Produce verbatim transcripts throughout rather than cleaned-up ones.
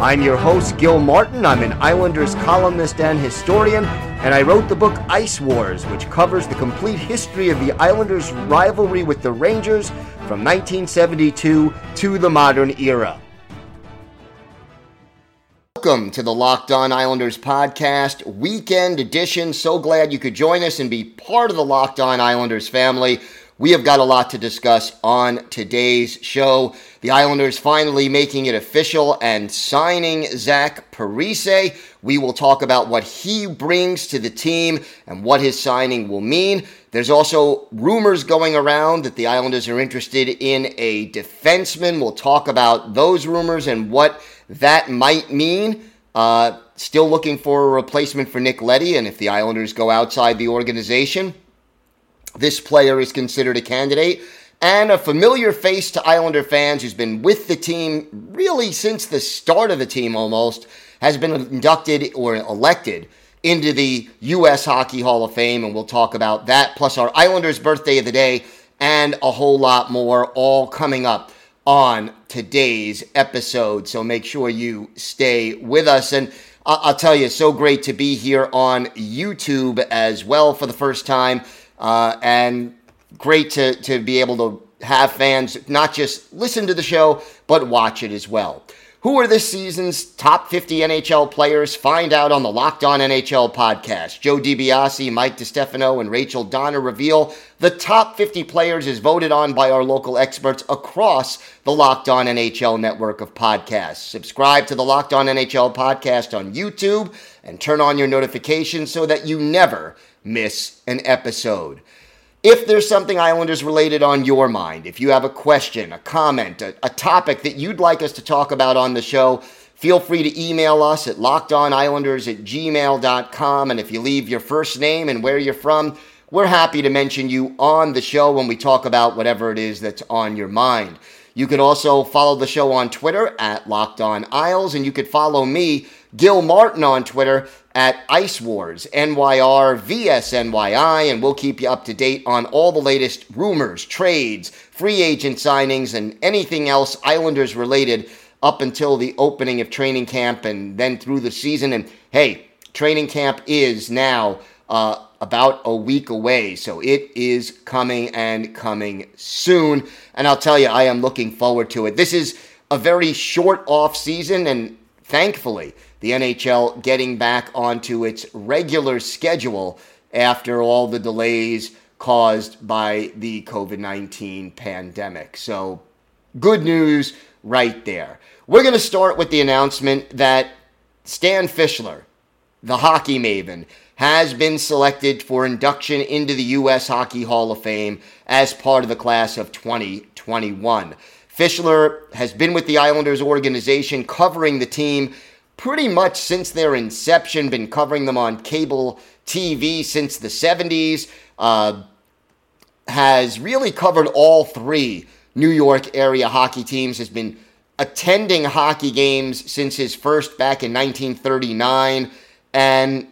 I'm your host, Gil Martin. I'm an Islanders columnist and historian, and I wrote the book Ice Wars, which covers the complete history of the Islanders' rivalry with the Rangers from nineteen seventy-two to the modern era. Welcome to the Locked On Islanders Podcast, weekend edition. So glad you could join us and be part of the Locked On Islanders family. We have got a lot to discuss on today's show. The Islanders finally making it official and signing Zach Parise. We will talk about what he brings to the team and what his signing will mean. There's also rumors going around that the Islanders are interested in a defenseman. We'll talk about those rumors and what that might mean. Uh, still looking for a replacement for Nick Leddy, and if the Islanders go outside the organization, this player is considered a candidate. And a familiar face to Islander fans who's been with the team really since the start of the team almost, has been inducted or elected into the U S Hockey Hall of Fame, and we'll talk about that, plus our Islanders birthday of the day, and a whole lot more, all coming up on today's episode, so make sure you stay with us. And I'll tell you, it's so great to be here on YouTube as well for the first time, uh, and great to, to be able to have fans not just listen to the show, but watch it as well. Who are this season's top fifty N H L players? Find out on the Locked On N H L podcast. Joe DiBiasi, Mike DiStefano, and Rachel Donner reveal the top fifty players as voted on by our local experts across the Locked On N H L network of podcasts. Subscribe to the Locked On N H L podcast on YouTube and turn on your notifications so that you never miss an episode. If there's something Islanders related on your mind, if you have a question, a comment, a, a topic that you'd like us to talk about on the show, feel free to email us at lockedonislanders at gmail dot com. And if you leave your first name and where you're from, we're happy to mention you on the show when we talk about whatever it is that's on your mind. You could also follow the show on Twitter at LockedOnIsles, and you could follow me, Gil Martin, on Twitter at Ice Wars, N Y R V S N Y I, and we'll keep you up to date on all the latest rumors, trades, free agent signings, and anything else Islanders related up until the opening of training camp and then through the season. And hey, training camp is now Uh, about a week away, so it is coming and coming soon, and I'll tell you, I am looking forward to it. This is a very short off season, and thankfully, the N H L getting back onto its regular schedule after all the delays caused by the covid nineteen pandemic. So, good news right there. We're going to start with the announcement that Stan Fischler, the hockey maven, has been selected for induction into the U S Hockey Hall of Fame as part of the class of twenty twenty-one. Fischler has been with the Islanders organization, covering the team pretty much since their inception, been covering them on cable T V since the seventies, uh, has really covered all three New York area hockey teams, has been attending hockey games since his first back in nineteen thirty-nine, and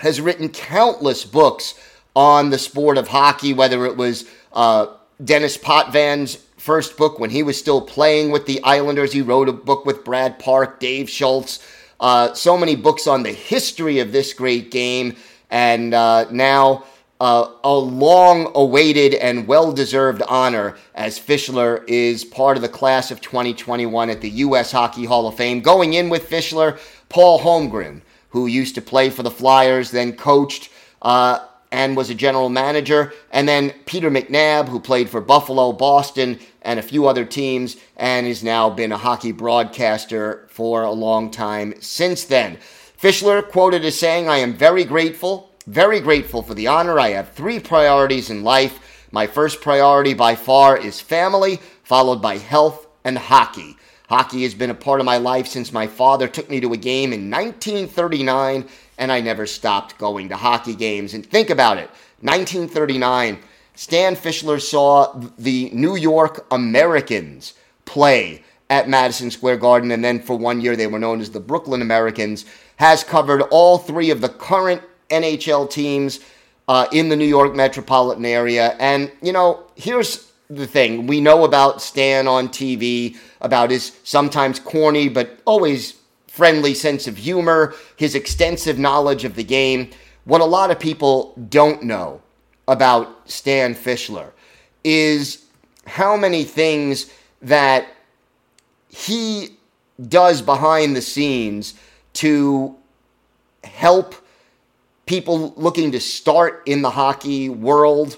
has written countless books on the sport of hockey, whether it was uh, Dennis Potvan's first book when he was still playing with the Islanders. He wrote a book with Brad Park, Dave Schultz, uh, so many books on the history of this great game, and uh, now uh, a long-awaited and well-deserved honor as Fischler is part of the class of twenty twenty-one at the U S Hockey Hall of Fame. Going in with Fischler, Paul Holmgren, who used to play for the Flyers, then coached uh, and was a general manager, and then Peter McNab, who played for Buffalo, Boston, and a few other teams, and has now been a hockey broadcaster for a long time since then. Fischler quoted as saying, "I am very grateful, very grateful for the honor. I have three priorities in life. My first priority by far is family, followed by health and hockey. Hockey has been a part of my life since my father took me to a game in nineteen thirty-nine, and I never stopped going to hockey games. And think about it, nineteen thirty-nine, Stan Fischler saw the New York Americans play at Madison Square Garden, and then for one year they were known as the Brooklyn Americans, has covered all three of the current N H L teams uh, in the New York metropolitan area. And, you know, here's the thing. We know about Stan on T V, about his sometimes corny but always friendly sense of humor, his extensive knowledge of the game. What a lot of people don't know about Stan Fischler is how many things that he does behind the scenes to help people looking to start in the hockey world,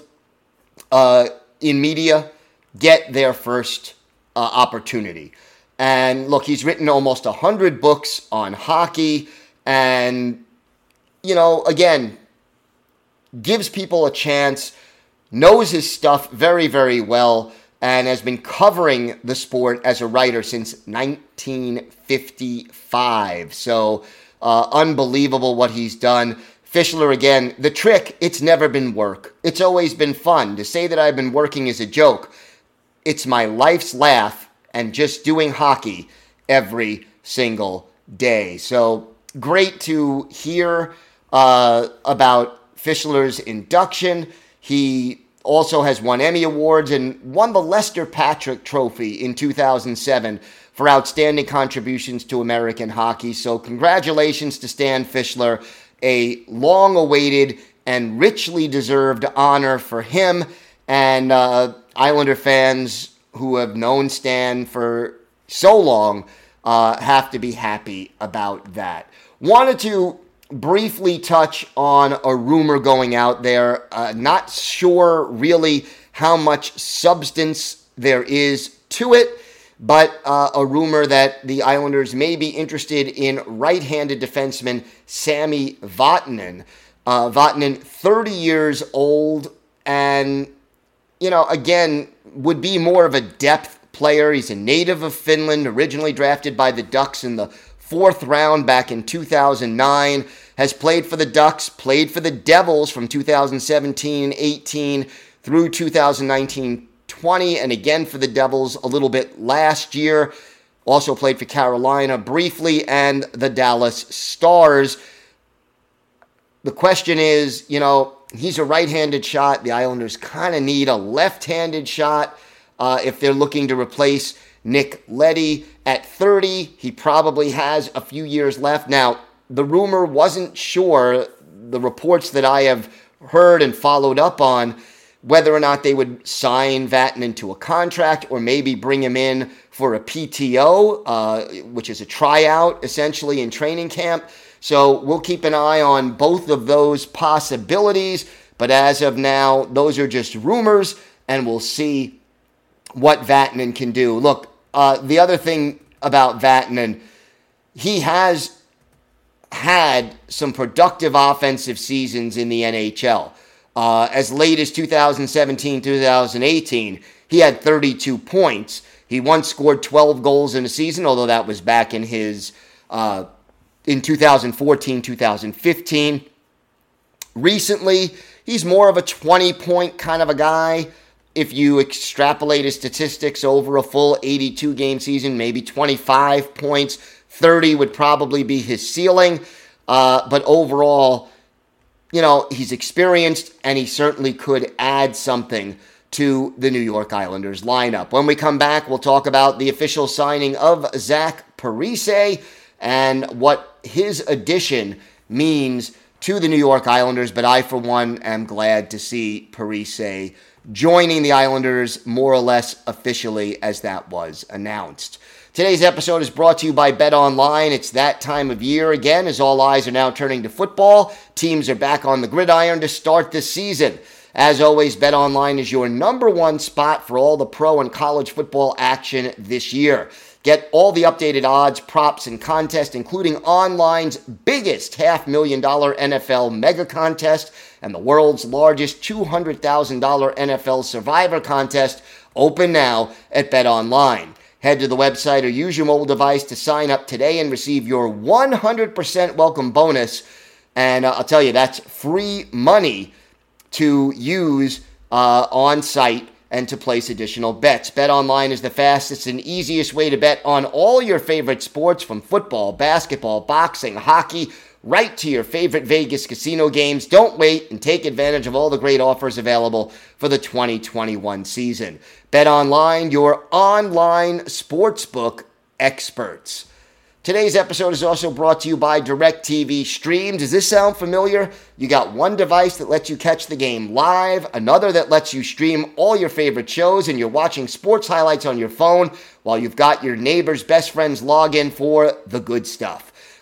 uh, in media, get their first uh, opportunity. And look, he's written almost one hundred books on hockey and, you know, again, gives people a chance, knows his stuff very, very well, and has been covering the sport as a writer since nineteen fifty-five. So uh, unbelievable what he's done. Fischler, again, the trick, it's never been work. It's always been fun. To say that I've been working is a joke. It's my life's laugh and just doing hockey every single day. So great to hear uh, about Fischler's induction. He also has won Emmy Awards and won the Lester Patrick Trophy in two thousand seven for outstanding contributions to American hockey. So congratulations to Stan Fischler, a long-awaited and richly deserved honor for him. And uh, Islander fans who have known Stan for so long uh, have to be happy about that. Wanted to briefly touch on a rumor going out there. Uh, not sure really how much substance there is to it, but uh, a rumor that the Islanders may be interested in right-handed defenseman Sami Vatanen. Uh, Vatanen, thirty years old, and, you know, again, would be more of a depth player. He's a native of Finland, originally drafted by the Ducks in the fourth round back in two thousand nine, has played for the Ducks, played for the Devils from two thousand seventeen eighteen through two thousand nineteen twenty, and again for the Devils a little bit last year. Also played for Carolina briefly and the Dallas Stars. The question is, you know, he's a right-handed shot. The Islanders kind of need a left-handed shot uh, if they're looking to replace Nick Leddy. At thirty, he probably has a few years left. Now, the rumor wasn't sure, the reports that I have heard and followed up on, whether or not they would sign Vatanen to a contract or maybe bring him in for a P T O, uh, which is a tryout, essentially, in training camp. So we'll keep an eye on both of those possibilities. But as of now, those are just rumors, and we'll see what Vatanen can do. Look, uh, the other thing about Vatanen, he has had some productive offensive seasons in the N H L. Uh, as late as two thousand seventeen two thousand eighteen, he had thirty-two points. He once scored twelve goals in a season, although that was back in his uh, in twenty fourteen twenty fifteen. Recently, he's more of a twenty-point kind of a guy. If you extrapolate his statistics over a full eighty-two game season, maybe twenty-five points, thirty would probably be his ceiling. Uh, but overall, you know, he's experienced, and he certainly could add something to the New York Islanders lineup. When we come back, we'll talk about the official signing of Zach Parise and what his addition means to the New York Islanders. But I, for one, am glad to see Parise joining the Islanders more or less officially as that was announced. Today's episode is brought to you by BetOnline. It's that time of year again as all eyes are now turning to football. Teams are back on the gridiron to start this season. As always, BetOnline is your number one spot for all the pro and college football action this year. Get all the updated odds, props, and contests, including online's biggest half million dollar N F L mega contest and the world's largest two hundred thousand dollar N F L survivor contest, open now at BetOnline. Head to the website or use your mobile device to sign up today and receive your one hundred percent welcome bonus. And uh, I'll tell you, that's free money to use uh, on site and to place additional bets. BetOnline is the fastest and easiest way to bet on all your favorite sports, from football, basketball, boxing, hockey, right to your favorite Vegas casino games. Don't wait and take advantage of all the great offers available for the twenty twenty-one season. BetOnline, your online sportsbook experts. Today's episode is also brought to you by DirecTV Stream. Does this sound familiar? You got one device that lets you catch the game live, another that lets you stream all your favorite shows, and you're watching sports highlights on your phone while you've got your neighbor's best friend's login for the good stuff.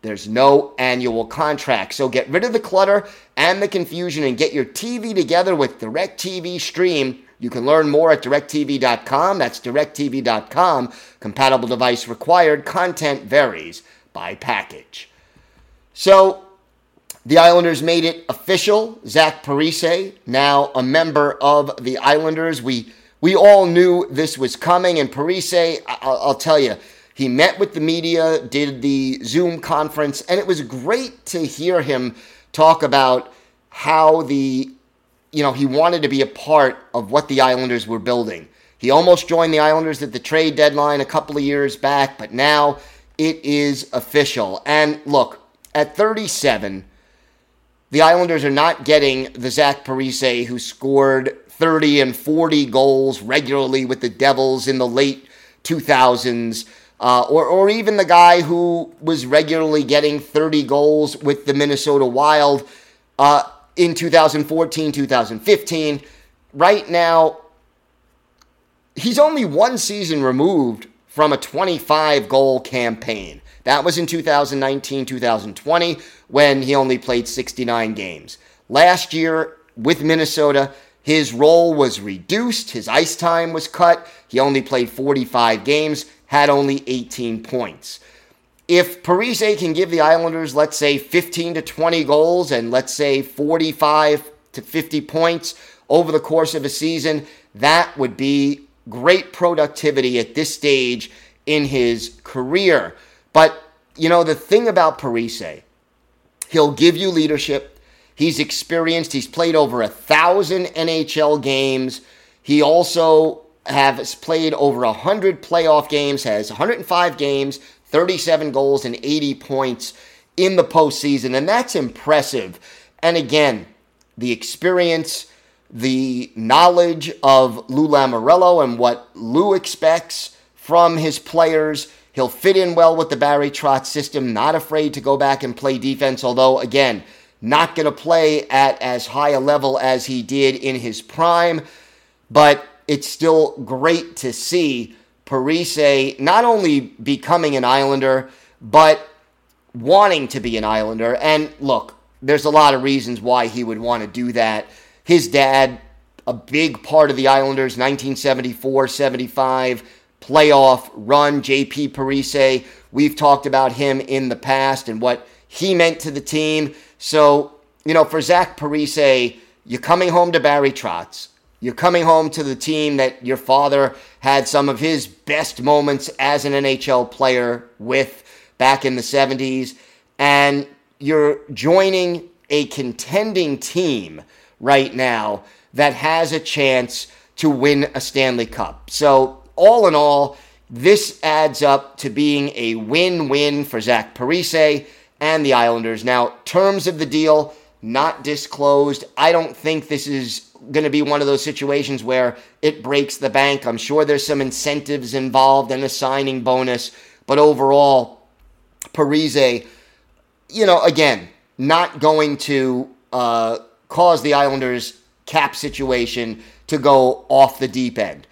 there's no annual contract. So get rid of the clutter and the confusion and get your T V together with DirecTV Stream. You can learn more at direct t v dot com. That's direct t v dot com. Compatible device required. Content varies by package. So the Islanders made it official. Zach Parise, now a member of the Islanders. We we all knew this was coming, and Parise, I'll, I'll tell you, he met with the media, did the Zoom conference, and it was great to hear him talk about how the, you know, he wanted to be a part of what the Islanders were building. He almost joined the Islanders at the trade deadline a couple of years back, but now it is official. And look, at thirty-seven, the Islanders are not getting the Zach Parise who scored thirty and forty goals regularly with the Devils in the late two thousands. Uh, or, or even the guy who was regularly getting thirty goals with the Minnesota Wild uh, in two thousand fourteen, two thousand fifteen. Right now, he's only one season removed from a twenty-five goal campaign. That was in two thousand nineteen, two thousand twenty, when he only played sixty-nine games. Last year, with Minnesota, his role was reduced. His ice time was cut. He only played forty-five games. Had only eighteen points. If Parise can give the Islanders, let's say, fifteen to twenty goals and let's say forty-five to fifty points over the course of a season, that would be great productivity at this stage in his career. But, you know, the thing about Parise, he'll give you leadership. He's experienced. He's played over a thousand N H L games. He also has played over one hundred playoff games, has one hundred five games, thirty-seven goals, and eighty points in the postseason, and that's impressive. And again, the experience, the knowledge of Lou Lamorello and what Lou expects from his players. He'll fit in well with the Barry Trotz system, not afraid to go back and play defense, although, again, not going to play at as high a level as he did in his prime, but it's still great to see Parise not only becoming an Islander, but wanting to be an Islander. And look, there's a lot of reasons why he would want to do that. His dad, a big part of the Islanders' nineteen seventy-four seventy-five playoff run, J P. Parise. We've talked about him in the past and what he meant to the team. So, you know, for Zach Parise, you're coming home to Barry Trotz. You're coming home to the team that your father had some of his best moments as an N H L player with back in the seventies. And you're joining a contending team right now that has a chance to win a Stanley Cup. So all in all, this adds up to being a win-win for Zach Parise and the Islanders. Now, terms of the deal, not disclosed. I don't think this is going to be one of those situations where it breaks the bank. I'm sure there's some incentives involved and a signing bonus, but overall, Parise, you know, again, not going to uh, cause the Islanders' cap situation to go off the deep end.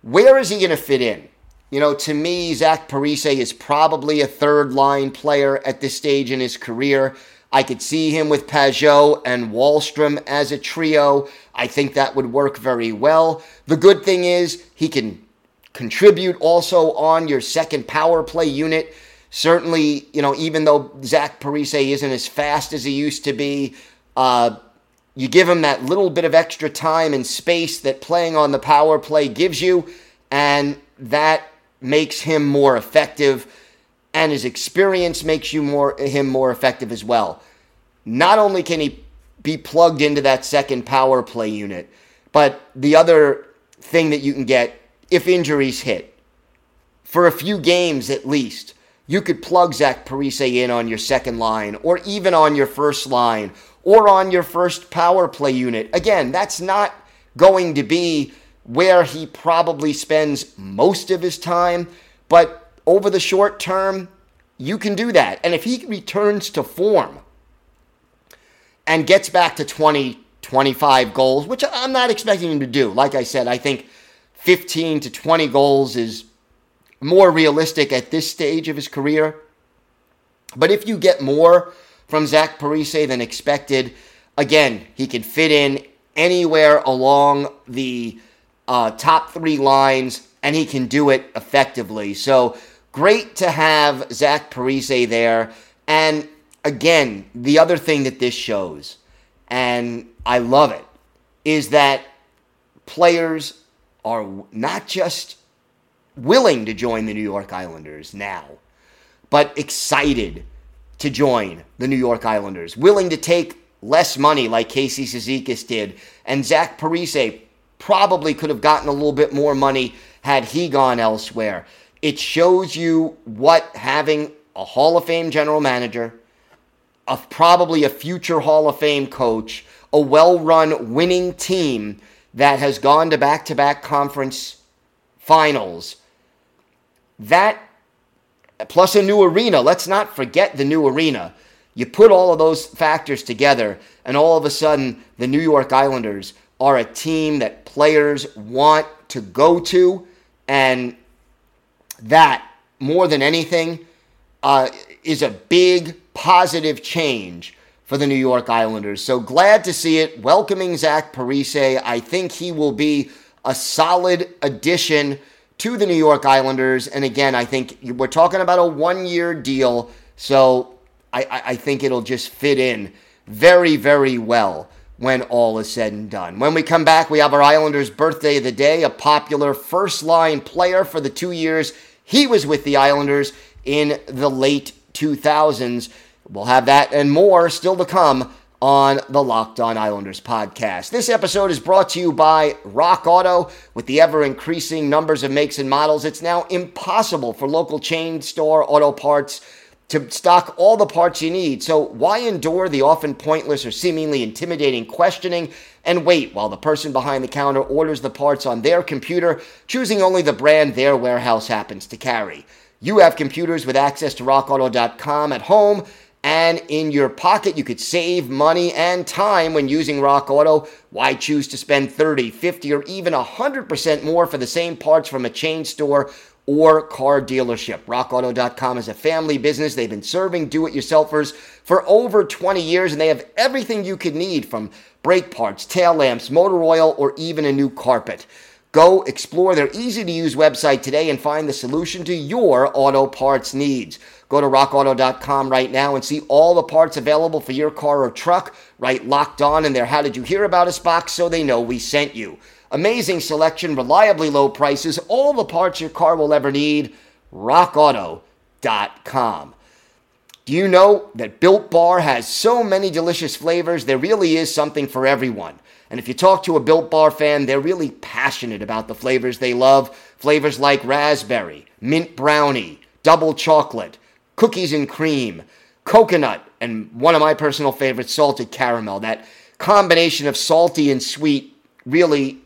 Where is he going to fit in? You know, to me, Zach Parise is probably a third-line player at this stage in his career. I could see him with Pajot and Wallstrom as a trio. I think that would work very well. The good thing is he can contribute also on your second power play unit. Certainly, you know, even though Zach Parise isn't as fast as he used to be, uh, you give him that little bit of extra time and space that playing on the power play gives you, and that makes him more effective, and his experience makes you more him more effective as well. Not only can he be plugged into that second power play unit, but the other thing that you can get, if injuries hit, for a few games at least, you could plug Zach Parise in on your second line, or even on your first line, or on your first power play unit. Again, that's not going to be where he probably spends most of his time, but over the short term, you can do that. And if he returns to form and gets back to twenty, twenty-five goals, which I'm not expecting him to do. Like I said, I think fifteen to twenty goals is more realistic at this stage of his career. But if you get more from Zach Parise than expected, again, he can fit in anywhere along the uh, top three lines, and he can do it effectively. So great to have Zach Parise there. And again, the other thing that this shows, and I love it, is that players are not just willing to join the New York Islanders now, but excited to join the New York Islanders, willing to take less money like Casey Cizikas did. And Zach Parise probably could have gotten a little bit more money had he gone elsewhere. It shows you what having a Hall of Fame general manager, a, probably a future Hall of Fame coach, a well-run winning team that has gone to back-to-back conference finals, that plus a new arena. Let's not forget the new arena. You put all of those factors together, and all of a sudden, the New York Islanders are a team that players want to go to, and that, more than anything, uh, is a big positive change for the New York Islanders. So glad to see it. Welcoming Zach Parise. I think he will be a solid addition to the New York Islanders. And again, I think we're talking about a one-year deal, so I, I think it'll just fit in very, very well when all is said and done. When we come back, we have our Islanders' birthday of the day, a popular first-line player for the two years he was with the Islanders in the late two thousands. We'll have that and more still to come on the Locked On Islanders podcast. This episode is brought to you by Rock Auto. With the ever-increasing numbers of makes and models, it's now impossible for local chain store auto parts to stock all the parts you need. So why endure the often pointless or seemingly intimidating questioning and wait while the person behind the counter orders the parts on their computer, choosing only the brand their warehouse happens to carry? You have computers with access to rock auto dot com at home and in your pocket. You could save money and time when using Rock Auto. Why choose to spend thirty, fifty, or even one hundred percent more for the same parts from a chain store or car dealership? rock auto dot com is a family business. They've been serving do-it-yourselfers for over twenty years, and they have everything you could need, from brake parts, tail lamps, motor oil, or even a new carpet. Go explore their easy-to-use website today and find the solution to your auto parts needs. Go to rock auto dot com right now and see all the parts available for your car or truck. Write Locked On in their How Did You Hear About Us box so they know we sent you. Amazing selection, reliably low prices, all the parts your car will ever need. rock auto dot com. Do you know that Built Bar has so many delicious flavors? There really is something for everyone. And if you talk to a Built Bar fan, they're really passionate about the flavors they love. Flavors like raspberry, mint brownie, double chocolate, cookies and cream, coconut, and one of my personal favorites, salted caramel. That combination of salty and sweet really,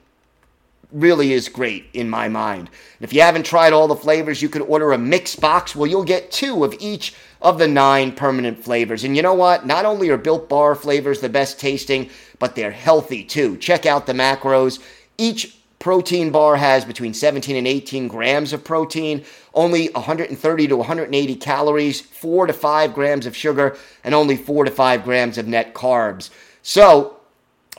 really is great in my mind. And if you haven't tried all the flavors, you could order a mix box where you'll get two of each of the nine permanent flavors. And you know what? Not only are Built Bar flavors the best tasting, but they're healthy too. Check out the macros. Each protein bar has between seventeen and eighteen grams of protein, only one hundred thirty to one hundred eighty calories, four to five grams of sugar, and only four to five grams of net carbs. So,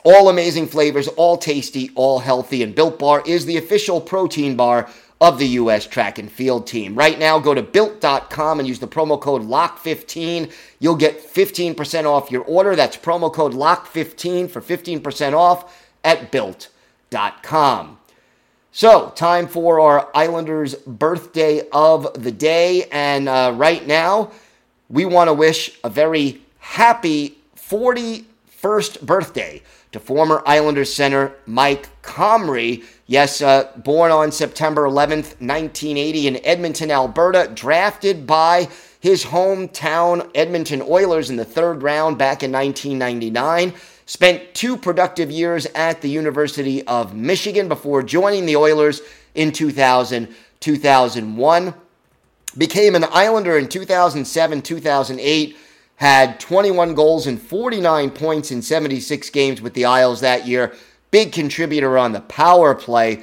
all amazing flavors, all tasty, all healthy, and Built Bar is the official protein bar of the U S track and field team. Right now, go to built dot com and use the promo code lock fifteen. You'll get fifteen percent off your order. That's promo code lock fifteen for fifteen percent off at built dot com. So, time for our Islanders birthday of the day. And uh, right now, we want to wish a very happy forty-first birthday to former Islanders center Mike Comrie. Yes, uh, born on September eleventh, nineteen eighty in Edmonton, Alberta, drafted by his hometown Edmonton Oilers in the third round back in nineteen ninety-nine. Spent two productive years at the University of Michigan before joining the Oilers in two thousand, two thousand one. Became an Islander in two thousand seven, two thousand eight. Had twenty-one goals and forty-nine points in seventy-six games with the Isles that year. Big contributor on the power play.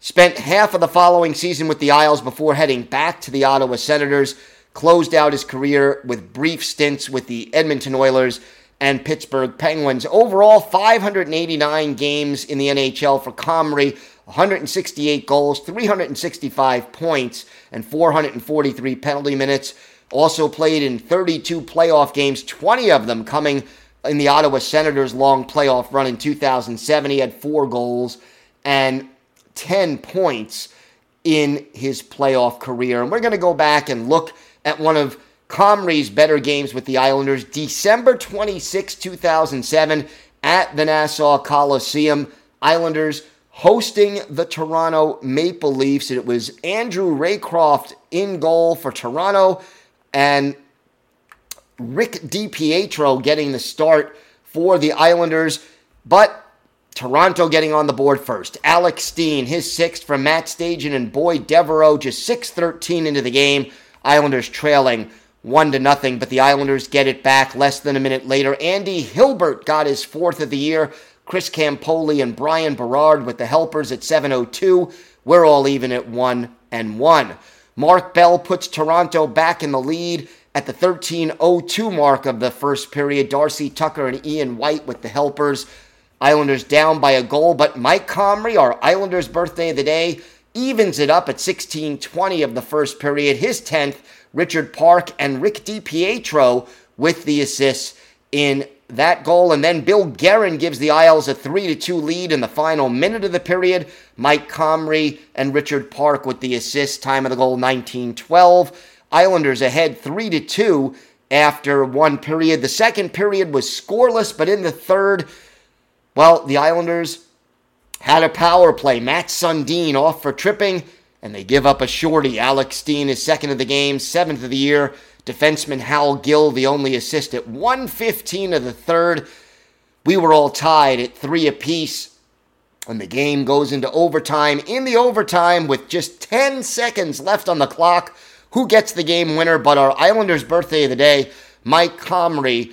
Spent half of the following season with the Isles before heading back to the Ottawa Senators. Closed out his career with brief stints with the Edmonton Oilers and Pittsburgh Penguins. Overall, five hundred eighty-nine games in the N H L for Comrie. one hundred sixty-eight goals, three hundred sixty-five points, and four hundred forty-three penalty minutes. Also played in thirty-two playoff games, twenty of them coming in the Ottawa Senators' long playoff run in two thousand seven. He had four goals and ten points in his playoff career. And we're going to go back and look at one of Comrie's better games with the Islanders. December twenty-sixth, two thousand seven at the Nassau Coliseum. Islanders hosting the Toronto Maple Leafs. And it was Andrew Raycroft in goal for Toronto and Rick DiPietro getting the start for the Islanders, but Toronto getting on the board first. Alex Steen, his sixth from Matt Stajan and Boyd Devereaux, just six thirteen into the game. Islanders trailing one to nothing, but the Islanders get it back less than a minute later. Andy Hilbert got his fourth of the year. Chris Campoli and Brian Berard with the helpers at seven oh two. We're all even at one and one. Mark Bell puts Toronto back in the lead at the thirteen oh two mark of the first period. Darcy Tucker and Ian White with the helpers. Islanders down by a goal, but Mike Comrie, our Islanders' birthday of the day, evens it up at sixteen twenty of the first period. His tenth, Richard Park and Rick DiPietro with the assists in that goal. And then Bill Guerin gives the Isles a three to two lead in the final minute of the period. Mike Comrie and Richard Park with the assist. Time of the goal, nineteen twelve. Islanders ahead three to two after one period. The second period was scoreless, but in the third, well, the Islanders had a power play. Matt Sundin off for tripping, and they give up a shorty. Alex Steen is second of the game, seventh of the year. Defenseman Hal Gill, the only assist at one fifteen of the third. We were all tied at three apiece. And the game goes into overtime. In the overtime, with just ten seconds left on the clock, who gets the game winner but our Islanders' birthday of the day, Mike Comrie.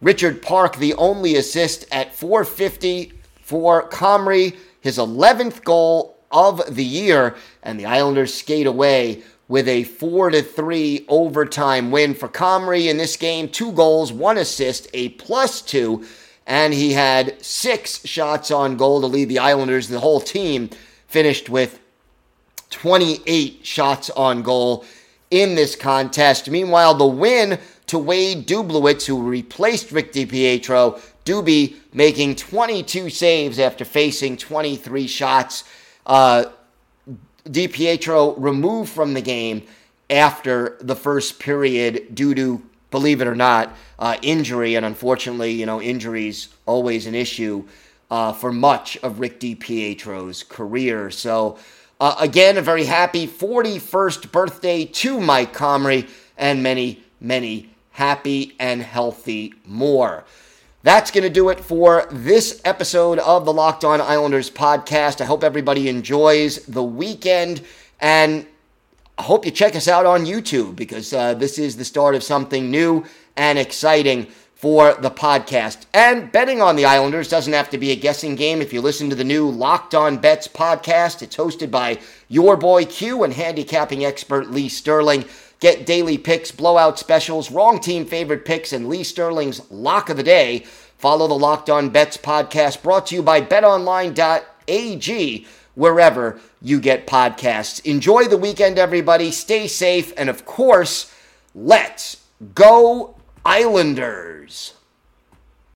Richard Park, the only assist at four fifty for Comrie, his eleventh goal of the year, and the Islanders skate away with a four to three overtime win for Comrie in this game. Two goals, one assist, a plus two, and he had six shots on goal to lead the Islanders. The whole team finished with twenty-eight shots on goal in this contest. Meanwhile, the win to Wade Dublowitz, who replaced Rick DiPietro, Doobie making twenty-two saves after facing twenty-three shots. Uh, DiPietro removed from the game after the first period due to, believe it or not, uh, injury. And unfortunately, you know, injuries always an issue uh, for much of Rick DiPietro's career. So, Uh, again, a very happy forty-first birthday to Mike Comrie, and many, many happy and healthy more. That's going to do it for this episode of the Locked On Islanders podcast. I hope everybody enjoys the weekend, and I hope you check us out on YouTube because uh, this is the start of something new and exciting for the podcast. And betting on the Islanders doesn't have to be a guessing game. If you listen to the new Locked On Bets podcast, it's hosted by your boy Q and handicapping expert Lee Sterling. Get daily picks, blowout specials, wrong team favorite picks, and Lee Sterling's Lock of the Day. Follow the Locked On Bets podcast brought to you by bet online dot a g wherever you get podcasts. Enjoy the weekend, everybody. Stay safe. And, of course, let's go Islanders.